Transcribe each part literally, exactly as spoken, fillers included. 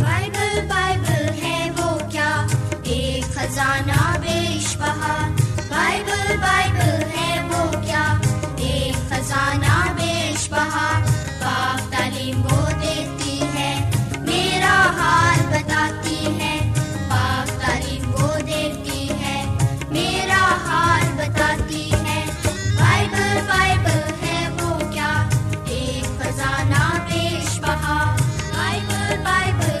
Bible Bible ہے وہ کیا ایک خزانہ بیش بہا، بائبل بائبل ہے وہ کیا ایک خزانہ بیش بہا، پاک تعلیم وہ دیتی ہے میرا حال بتاتی ہے، پاک تعلیم وہ دیتی ہے میرا حال بتاتی ہے، بائبل بائبل ہے وہ کیا ایک خزانہ بیش بہا، بائبل بائبل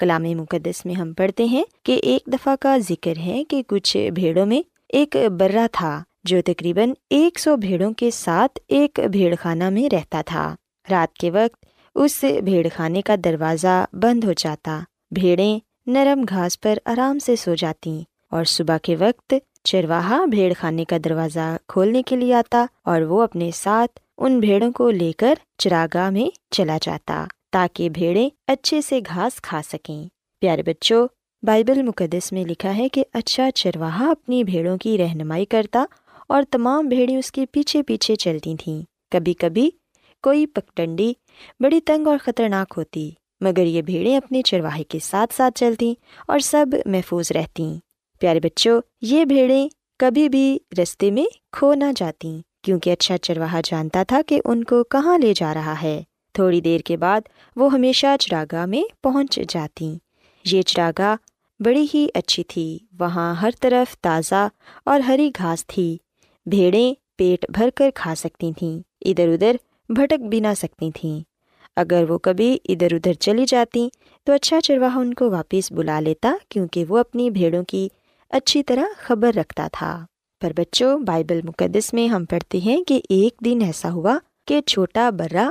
کلام مقدس میں ہم پڑھتے ہیں کہ ایک دفعہ کا ذکر ہے کہ کچھ بھیڑوں میں ایک برہ تھا جو تقریباً ایک سو بھیڑوں کے ساتھ ایک بھیڑ خانہ میں رہتا تھا۔ رات کے وقت اس بھیڑ خانے کا دروازہ بند ہو جاتا، بھیڑیں نرم گھاس پر آرام سے سو جاتی، اور صبح کے وقت چرواہا بھیڑ خانے کا دروازہ کھولنے کے لیے آتا، اور وہ اپنے ساتھ ان بھیڑوں کو لے کر چراگاہ میں چلا جاتا تاکہ بھیڑیں اچھے سے گھاس کھا سکیں۔ پیارے بچوں، بائبل مقدس میں لکھا ہے کہ اچھا چرواہا اپنی بھیڑوں کی رہنمائی کرتا اور تمام بھیڑیں اس کے پیچھے پیچھے چلتی تھیں۔ کبھی کبھی کوئی پگڈنڈی بڑی تنگ اور خطرناک ہوتی، مگر یہ بھیڑیں اپنے چرواہے کے ساتھ ساتھ چلتیں اور سب محفوظ رہتیں۔ پیارے بچوں، یہ بھیڑیں کبھی بھی رستے میں کھو نہ جاتیں، کیونکہ اچھا چرواہا جانتا تھا کہ ان کو کہاں لے جا رہا ہے۔ تھوڑی دیر کے بعد وہ ہمیشہ چراگاہ میں پہنچ جاتیں۔ یہ چراگاہ بڑی ہی اچھی تھی، وہاں ہر طرف تازہ اور ہری گھاس تھی۔ بھیڑیں پیٹ بھر کر کھا سکتی تھیں، ادھر ادھر بھٹک بھی نہ سکتی تھیں۔ اگر وہ کبھی ادھر ادھر چلی جاتیں تو اچھا چرواہا ان کو واپس بلا لیتا، کیونکہ وہ اپنی بھیڑوں کی اچھی طرح خبر رکھتا تھا۔ پر بچوں، بائبل مقدس میں ہم پڑھتے ہیں کہ ایک دن ایسا ہوا کہ چھوٹا برا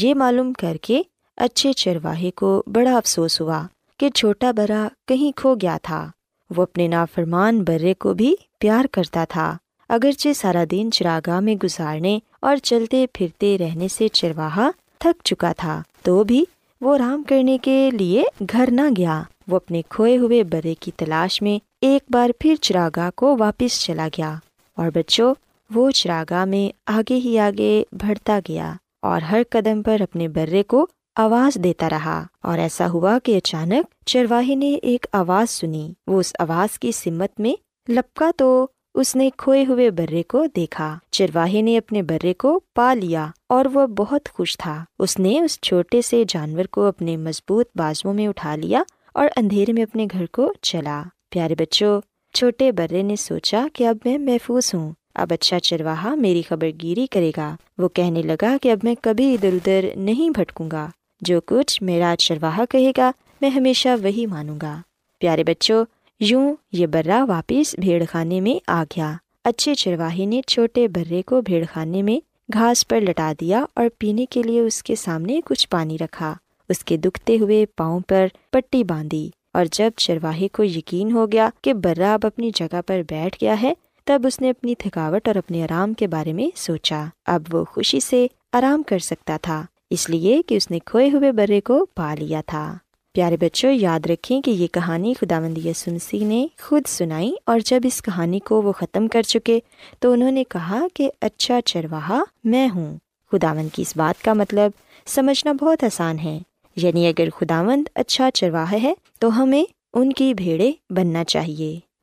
یہ معلوم کر کے اچھے چرواہے کو بڑا افسوس ہوا کہ چھوٹا برا کہیں کھو گیا تھا۔ وہ اپنے نافرمان برے کو بھی پیار کرتا تھا، اگرچہ سارا دن چراگاہ میں گزارنے اور چلتے پھرتے رہنے سے چرواہا تھک چکا تھا، تو بھی وہ آرام کرنے کے لیے گھر نہ گیا۔ وہ اپنے کھوئے ہوئے برے کی تلاش میں ایک بار پھر چراگاہ کو واپس چلا گیا، اور بچوں، وہ چراگاہ میں آگے ہی آگے بڑھتا گیا اور ہر قدم پر اپنے برے کو آواز دیتا رہا۔ اور ایسا ہوا کہ اچانک چرواہے نے ایک آواز سنی۔ وہ اس آواز کی سمت میں لپکا تو اس نے کھوئے ہوئے برے کو دیکھا۔ چرواہے نے اپنے برے کو پا لیا اور وہ بہت خوش تھا۔ اس نے اس چھوٹے سے جانور کو اپنے مضبوط بازوؤں میں اٹھا لیا اور اندھیرے میں اپنے گھر کو چلا۔ پیارے بچوں، چھوٹے برے نے سوچا کہ اب میں محفوظ ہوں، اب اچھا چرواہا میری خبر گیری کرے گا۔ وہ کہنے لگا کہ اب میں کبھی ادھر ادھر نہیں بھٹکوں گا، جو کچھ میرا چرواہا کہے گا میں ہمیشہ وہی مانوں گا۔ پیارے بچوں، یوں یہ برا واپس بھیڑ خانے میں آ گیا۔ اچھے چرواہے نے چھوٹے برے کو بھیڑ خانے میں گھاس پر لٹا دیا اور پینے کے لیے اس کے سامنے کچھ پانی رکھا۔ اس کے دکھتے ہوئے پاؤں پر پٹی باندھی، اور جب چرواہے کو یقین ہو گیا کہ برا اب اپنی جگہ پر بیٹھ گیا ہے، تب اس نے اپنی تھکاوٹ اور اپنے آرام کے بارے میں سوچا۔ اب وہ خوشی سے آرام کر سکتا تھا، اس لیے کہ اس نے کھوئے ہوئے برے کو پا لیا تھا۔ پیارے بچوں، یاد رکھیں کہ یہ کہانی خداوند یسوع مسیح نے خود سنائی، اور جب اس کہانی کو وہ ختم کر چکے تو انہوں نے کہا کہ اچھا چرواہا میں ہوں۔ خداوند کی اس بات کا مطلب سمجھنا بہت آسان ہے، یعنی اگر خداوند اچھا چرواہا ہے تو ہمیں ان کی بھیڑے بننا چاہیے۔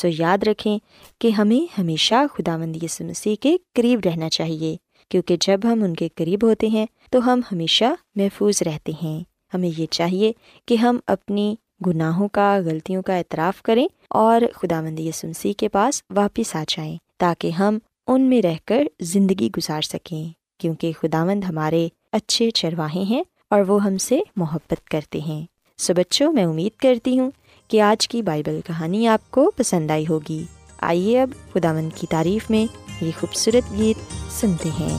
سو یاد رکھیں کہ ہمیں ہمیشہ خداوند یسوع مسیح کے قریب رہنا چاہیے، کیونکہ جب ہم ان کے قریب ہوتے ہیں تو ہم ہمیشہ محفوظ رہتے ہیں۔ ہمیں یہ چاہیے کہ ہم اپنی گناہوں کا، غلطیوں کا اعتراف کریں اور خداوند یسوع مسیح کے پاس واپس آ جائیں، تاکہ ہم ان میں رہ کر زندگی گزار سکیں، کیونکہ خداوند ہمارے اچھے چرواہے ہیں اور وہ ہم سے محبت کرتے ہیں۔ سو بچوں، میں امید کرتی ہوں کہ آج کی بائبل کہانی آپ کو پسند آئی ہوگی۔ آئیے اب خداوند کی تعریف میں یہ خوبصورت گیت سنتے ہیں۔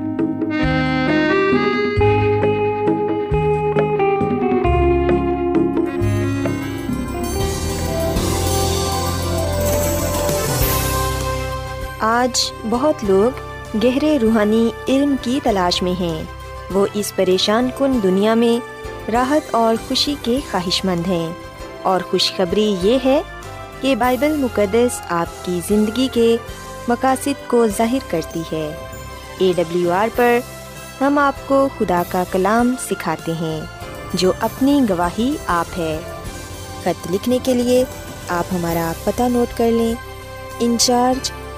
آج بہت لوگ گہرے روحانی علم کی تلاش میں ہیں، وہ اس پریشان کن دنیا میں راحت اور خوشی کے خواہش مند ہیں، اور خوشخبری یہ ہے کہ بائبل مقدس آپ کی زندگی کے مقاصد کو ظاہر کرتی ہے۔ اے ڈبلیو آر پر ہم آپ کو خدا کا کلام سکھاتے ہیں جو اپنی گواہی آپ ہے۔ خط لکھنے کے لیے آپ ہمارا پتہ نوٹ کر لیں۔ انچارج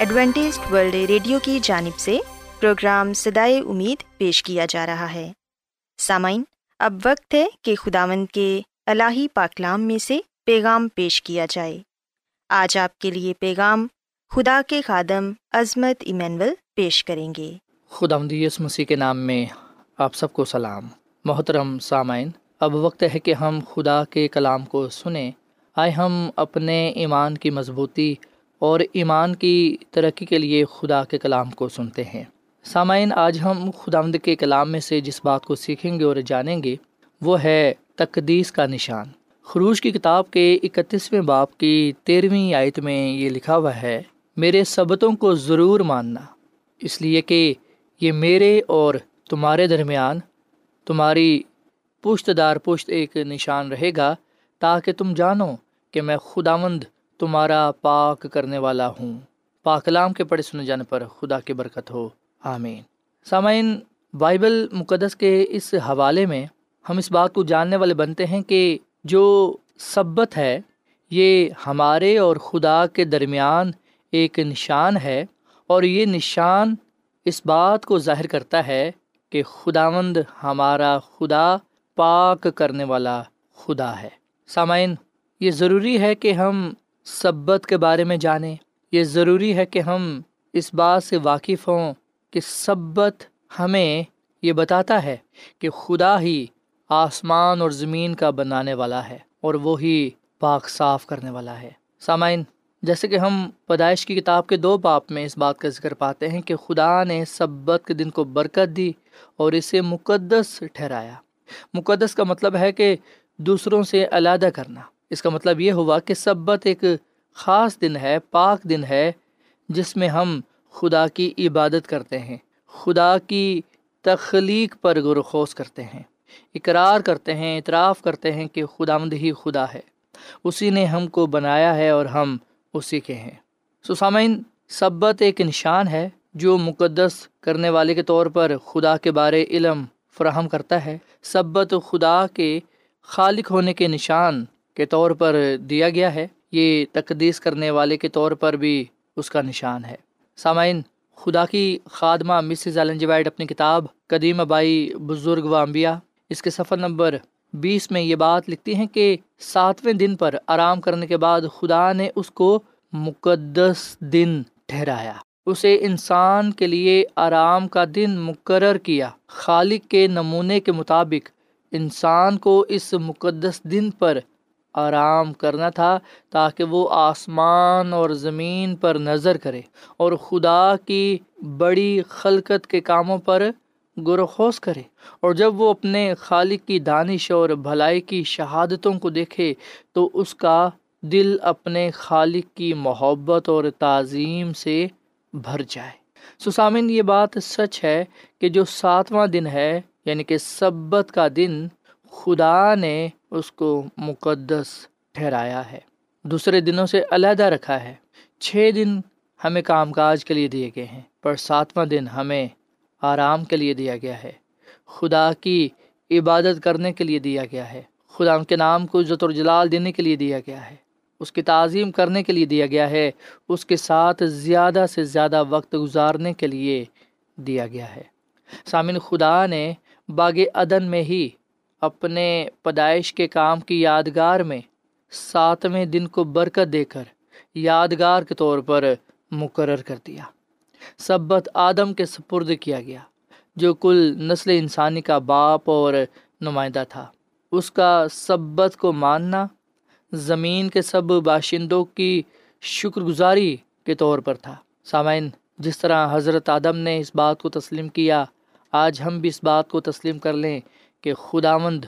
ایڈوینٹسٹ ورلڈ ریڈیو کی جانب سے پروگرام صدائے امید پیش کیا جا رہا ہے۔ سامعین، اب وقت ہے کہ خداوند کے الہی پاکلام میں سے پیغام پیش کیا جائے۔ آج آپ کے لیے پیغام خدا کے خادم عظمت ایمینول پیش کریں گے۔ خداوند یسوع مسیح کے نام میں آپ سب کو سلام۔ محترم سامعین، اب وقت ہے کہ ہم خدا کے کلام کو سنیں۔ آئے ہم اپنے ایمان کی مضبوطی اور ایمان کی ترقی کے لیے خدا کے کلام کو سنتے ہیں۔ سامعین، آج ہم خداوند کے کلام میں سے جس بات کو سیکھیں گے اور جانیں گے وہ ہے تقدیس کا نشان۔ خروج کی کتاب کے اکتیسویں باب کی تیرہویں آیت میں یہ لکھا ہوا ہے، میرے سبتوں کو ضرور ماننا، اس لیے کہ یہ میرے اور تمہارے درمیان تمہاری پشت دار پشت ایک نشان رہے گا، تاکہ تم جانو کہ میں خداوند تمہارا پاک کرنے والا ہوں۔ پاک کلام کے پڑھے سنے جانے پر خدا کی برکت ہو، آمین۔ سامعین، بائبل مقدس کے اس حوالے میں ہم اس بات کو جاننے والے بنتے ہیں کہ جو سبت ہے یہ ہمارے اور خدا کے درمیان ایک نشان ہے، اور یہ نشان اس بات کو ظاہر کرتا ہے کہ خداوند ہمارا خدا پاک کرنے والا خدا ہے۔ سامعین، یہ ضروری ہے کہ ہم سبت کے بارے میں جانیں، یہ ضروری ہے کہ ہم اس بات سے واقف ہوں کہ سبت ہمیں یہ بتاتا ہے کہ خدا ہی آسمان اور زمین کا بنانے والا ہے، اور وہی پاک صاف کرنے والا ہے۔ سامعین، جیسے کہ ہم پیدائش کی کتاب کے دو باب میں اس بات کا ذکر پاتے ہیں کہ خدا نے سبت کے دن کو برکت دی اور اسے مقدس ٹھہرایا۔ مقدس کا مطلب ہے کہ دوسروں سے علیحدہ کرنا۔ اس کا مطلب یہ ہوا کہ سبت ایک خاص دن ہے، پاک دن ہے، جس میں ہم خدا کی عبادت کرتے ہیں، خدا کی تخلیق پر غوروخوض کرتے ہیں، اقرار کرتے ہیں، اعتراف کرتے ہیں کہ خداوند ہی خدا ہے، اسی نے ہم کو بنایا ہے اور ہم اسی کے ہیں۔ سو سامعین، سبت ایک نشان ہے جو مقدس کرنے والے کے طور پر خدا کے بارے علم فراہم کرتا ہے۔ سبت خدا کے خالق ہونے کے نشان کے طور پر دیا گیا ہے، یہ تقدیس کرنے والے کے طور پر بھی اس کا نشان ہے۔ سامعین، خدا کی خادمہ مسز ایلن جی وائٹ اپنی کتاب قدیم آبائی بزرگ و انبیاء اس کے صفحہ نمبر بیس میں یہ بات لکھتی ہیں کہ ساتویں دن پر آرام کرنے کے بعد خدا نے اس کو مقدس دن ٹھہرایا، اسے انسان کے لیے آرام کا دن مقرر کیا۔ خالق کے نمونے کے مطابق انسان کو اس مقدس دن پر آرام کرنا تھا، تاکہ وہ آسمان اور زمین پر نظر کرے اور خدا کی بڑی خلقت کے کاموں پر غوروخوض کرے، اور جب وہ اپنے خالق کی دانش اور بھلائی کی شہادتوں کو دیکھے تو اس کا دل اپنے خالق کی محبت اور تعظیم سے بھر جائے۔ سو سامعین، یہ بات سچ ہے کہ جو ساتواں دن ہے یعنی کہ سبت کا دن، خدا نے اس کو مقدس ٹھہرایا ہے، دوسرے دنوں سے علیحدہ رکھا ہے۔ چھ دن ہمیں کام کاج کے لیے دیے گئے ہیں، پر ساتواں دن ہمیں آرام کے لیے دیا گیا ہے، خدا کی عبادت کرنے کے لیے دیا گیا ہے، خدا ان کے نام کو عزت اور جلال دینے کے لیے دیا گیا ہے، اس کی تعظیم کرنے کے لیے دیا گیا ہے، اس کے ساتھ زیادہ سے زیادہ وقت گزارنے کے لیے دیا گیا ہے۔ سامعین، خدا نے باغ عدن میں ہی اپنے پیدائش کے کام کی یادگار میں ساتویں دن کو برکت دے کر یادگار کے طور پر مقرر کر دیا۔ سبت آدم کے سپرد کیا گیا، جو کل نسل انسانی کا باپ اور نمائندہ تھا۔ اس کا سبت کو ماننا زمین کے سب باشندوں کی شکر گزاری کے طور پر تھا۔ سامعین، جس طرح حضرت آدم نے اس بات کو تسلیم کیا، آج ہم بھی اس بات کو تسلیم کر لیں کہ خداوند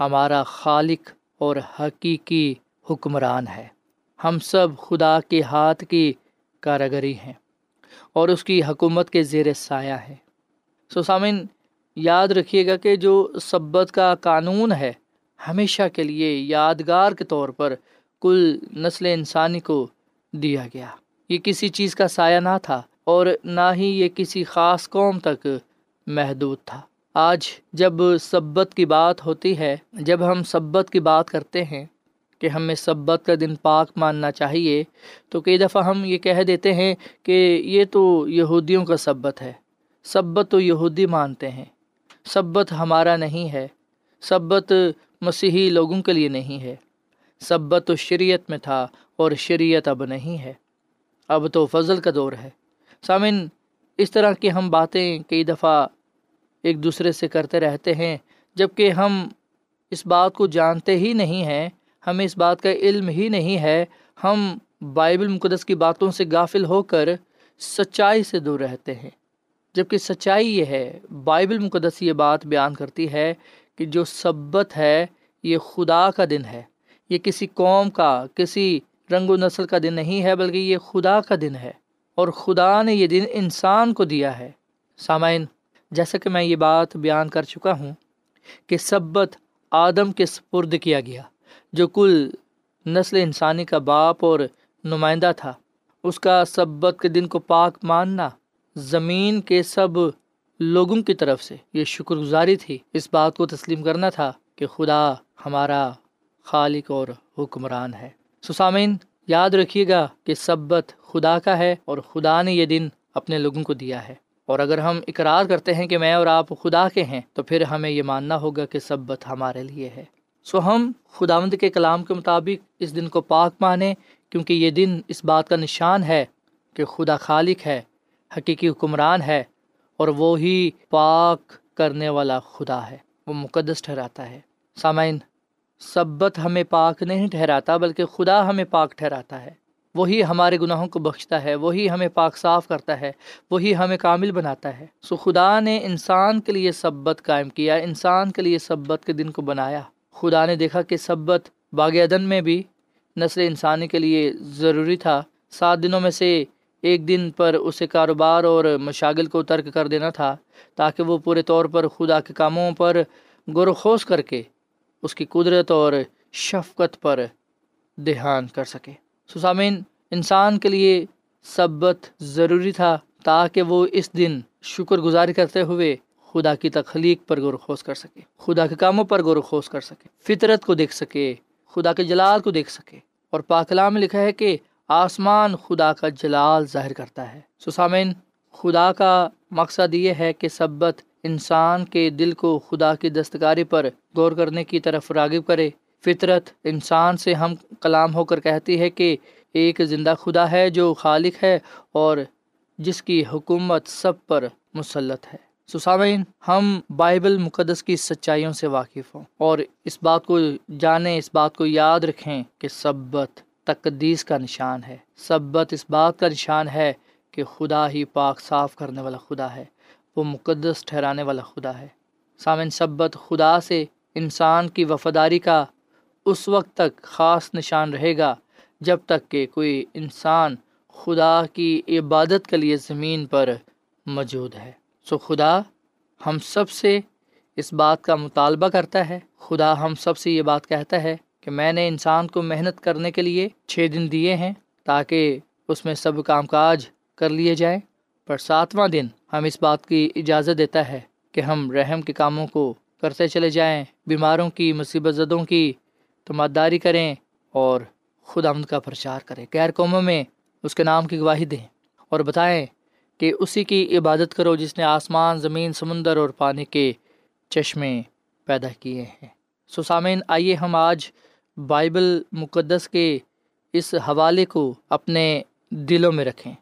ہمارا خالق اور حقیقی حکمران ہے۔ ہم سب خدا کے ہاتھ کی کاریگری ہیں اور اس کی حکومت کے زیر سایہ ہے۔ سو سامعین، یاد رکھیے گا کہ جو سبت کا قانون ہے ہمیشہ کے لیے یادگار کے طور پر کل نسل انسانی کو دیا گیا۔ یہ کسی چیز کا سایہ نہ تھا اور نہ ہی یہ کسی خاص قوم تک محدود تھا۔ آج جب سبت کی بات ہوتی ہے، جب ہم سبت کی بات کرتے ہیں کہ ہمیں سبت کا دن پاک ماننا چاہیے، تو کئی دفعہ ہم یہ کہہ دیتے ہیں کہ یہ تو یہودیوں کا سبت ہے، سبت تو یہودی مانتے ہیں، سبت ہمارا نہیں ہے، سبت مسیحی لوگوں کے لیے نہیں ہے، سبت تو شریعت میں تھا اور شریعت اب نہیں ہے، اب تو فضل کا دور ہے۔ سامعین، اس طرح کی ہم باتیں کئی دفعہ ایک دوسرے سے کرتے رہتے ہیں، جبکہ ہم اس بات کو جانتے ہی نہیں ہیں، ہمیں اس بات کا علم ہی نہیں ہے، ہم بائبل مقدس کی باتوں سے غافل ہو کر سچائی سے دور رہتے ہیں، جبکہ سچائی یہ ہے، بائبل مقدس یہ بات بیان کرتی ہے کہ جو سبت ہے یہ خدا کا دن ہے، یہ کسی قوم کا، کسی رنگ و نسل کا دن نہیں ہے، بلکہ یہ خدا کا دن ہے اور خدا نے یہ دن انسان کو دیا ہے۔ سامعین، جیسا کہ میں یہ بات بیان کر چکا ہوں کہ سبت آدم کے سپرد کیا گیا، جو کل نسل انسانی کا باپ اور نمائندہ تھا۔ اس کا سبت کے دن کو پاک ماننا زمین کے سب لوگوں کی طرف سے یہ شکر گزاری تھی، اس بات کو تسلیم کرنا تھا کہ خدا ہمارا خالق اور حکمران ہے۔ سو سامعین، یاد رکھیے گا کہ سبت خدا کا ہے اور خدا نے یہ دن اپنے لوگوں کو دیا ہے، اور اگر ہم اقرار کرتے ہیں کہ میں اور آپ خدا کے ہیں تو پھر ہمیں یہ ماننا ہوگا کہ سبت ہمارے لیے ہے۔ سو ہم خداوند کے کلام کے مطابق اس دن کو پاک مانیں، کیونکہ یہ دن اس بات کا نشان ہے کہ خدا خالق ہے، حقیقی حکمران ہے، اور وہی پاک کرنے والا خدا ہے، وہ مقدس ٹھہراتا ہے۔ سامعین، سبت ہمیں پاک نہیں ٹھہراتا، بلکہ خدا ہمیں پاک ٹھہراتا ہے، وہی ہمارے گناہوں کو بخشتا ہے، وہی ہمیں پاک صاف کرتا ہے، وہی ہمیں کامل بناتا ہے۔ سو خدا نے انسان کے لیے سبت قائم کیا، انسان کے لیے سبت کے دن کو بنایا۔ خدا نے دیکھا کہ سبت باغ عدن میں بھی نسل انسانی کے لیے ضروری تھا، سات دنوں میں سے ایک دن پر اسے کاروبار اور مشاغل کو ترک کر دینا تھا، تاکہ وہ پورے طور پر خدا کے کاموں پر غور و خوض کر کے اس کی قدرت اور شفقت پر دھیان کر سکے۔ سو سامعین، انسان کے لیے سبت ضروری تھا تاکہ وہ اس دن شکر گزاری کرتے ہوئے خدا کی تخلیق پر غور و خوض کر سکے، خدا کے کاموں پر غور و خوض کر سکے، فطرت کو دیکھ سکے، خدا کے جلال کو دیکھ سکے۔ اور پاک کلام میں لکھا ہے کہ آسمان خدا کا جلال ظاہر کرتا ہے۔ سو سامعین، خدا کا مقصد یہ ہے کہ سبت انسان کے دل کو خدا کی دستکاری پر غور کرنے کی طرف راغب کرے۔ فطرت انسان سے ہم کلام ہو کر کہتی ہے کہ ایک زندہ خدا ہے جو خالق ہے اور جس کی حکومت سب پر مسلط ہے۔ سو سامعین، ہم بائبل مقدس کی سچائیوں سے واقف ہوں اور اس بات کو جانیں، اس بات کو یاد رکھیں کہ سبت تقدیس کا نشان ہے، سبت اس بات کا نشان ہے کہ خدا ہی پاک صاف کرنے والا خدا ہے، وہ مقدس ٹھہرانے والا خدا ہے۔ سامعین، سبت خدا سے انسان کی وفاداری کا اس وقت تک خاص نشان رہے گا جب تک کہ کوئی انسان خدا کی عبادت کے لیے زمین پر موجود ہے۔ سو خدا ہم سب سے اس بات کا مطالبہ کرتا ہے، خدا ہم سب سے یہ بات کہتا ہے کہ میں نے انسان کو محنت کرنے کے لیے چھ دن دیے ہیں تاکہ اس میں سب کام کاج کر لیے جائیں، پر ساتواں دن ہم اس بات کی اجازت دیتا ہے کہ ہم رحم کے کاموں کو کرتے چلے جائیں، بیماروں کی، مصیبت زدوں کی تماداری کریں اور خداوند کا پرچار کریں، غیر قوموں میں اس کے نام کی گواہی دیں اور بتائیں کہ اسی کی عبادت کرو جس نے آسمان، زمین، سمندر اور پانی کے چشمے پیدا کیے ہیں۔ سو سامعین، آئیے ہم آج بائبل مقدس کے اس حوالے کو اپنے دلوں میں رکھیں،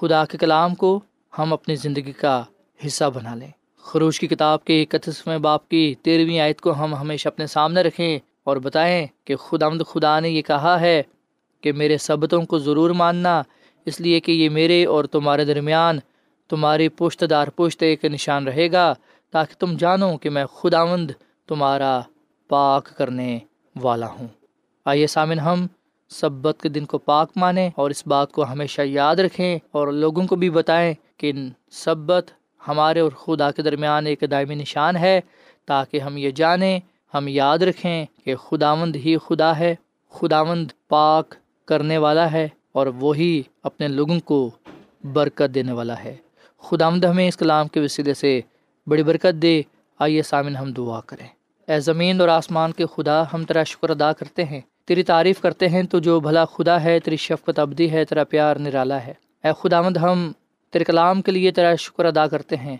خدا کے کلام کو ہم اپنی زندگی کا حصہ بنا لیں۔ خروج کی کتاب کے اکتیسویں باب کی تیرہویں آیت کو ہم ہمیشہ اپنے سامنے رکھیں اور بتائیں کہ خداوند خدا نے یہ کہا ہے کہ میرے سبتوں کو ضرور ماننا، اس لیے کہ یہ میرے اور تمہارے درمیان، تمہاری پشت دار پشت ایک نشان رہے گا، تاکہ تم جانو کہ میں خداوند تمہارا پاک کرنے والا ہوں۔ آئیے سامن، ہم سبت کے دن کو پاک مانیں اور اس بات کو ہمیشہ یاد رکھیں اور لوگوں کو بھی بتائیں کہ سبت ہمارے اور خدا کے درمیان ایک دائمی نشان ہے، تاکہ ہم یہ جانیں، ہم یاد رکھیں کہ خداوند ہی خدا ہے، خداوند پاک کرنے والا ہے اور وہی اپنے لوگوں کو برکت دینے والا ہے۔ خداوند ہمیں اس کلام کے وسیلے سے بڑی برکت دے۔ آئیے سامعین ہم دعا کریں۔ اے زمین اور آسمان کے خدا، ہم تیرا شکر ادا کرتے ہیں، تیری تعریف کرتے ہیں، تو جو بھلا خدا ہے، تیری شفقت ابدی ہے، تیرا پیار نرالا ہے۔ اے خداوند، ہم تیرے کلام کے لیے تیرا شکر ادا کرتے ہیں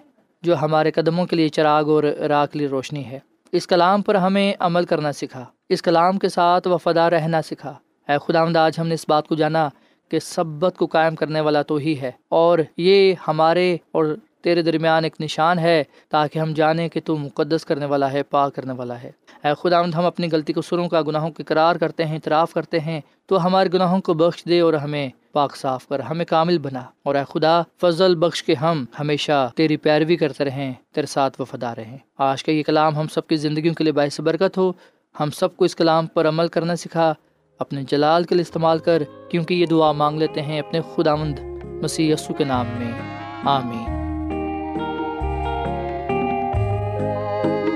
جو ہمارے قدموں کے لیے چراغ اور راہ کے لیے روشنی ہے۔ اس کلام پر ہمیں عمل کرنا سکھا، اس کلام کے ساتھ وفادار رہنا سکھا۔ اے خداوند، آج ہم نے اس بات کو جانا کہ سبت کو قائم کرنے والا تو ہی ہے، اور یہ ہمارے اور تیرے درمیان ایک نشان ہے تاکہ ہم جانیں کہ تو مقدس کرنے والا ہے، پاک کرنے والا ہے۔ اے خداوند، ہم اپنی غلطی کو سروں کا گناہوں کے اقرار کرتے ہیں، اعتراف کرتے ہیں، تو ہمارے گناہوں کو بخش دے اور ہمیں پاک صاف کر، ہمیں کامل بنا، اور اے خدا فضل بخش کے ہم ہمیشہ تیری پیروی کرتے رہیں، تیرے ساتھ وفادار رہیں۔ آج کا یہ کلام ہم سب کی زندگیوں کے لیے باعث برکت ہو۔ ہم سب کو اس کلام پر عمل کرنا سکھا، اپنے جلال کے لیے استعمال کر، کیونکہ یہ دعا مانگ لیتے ہیں اپنے خداوند مسیح یسوع کے نام میں، آمین۔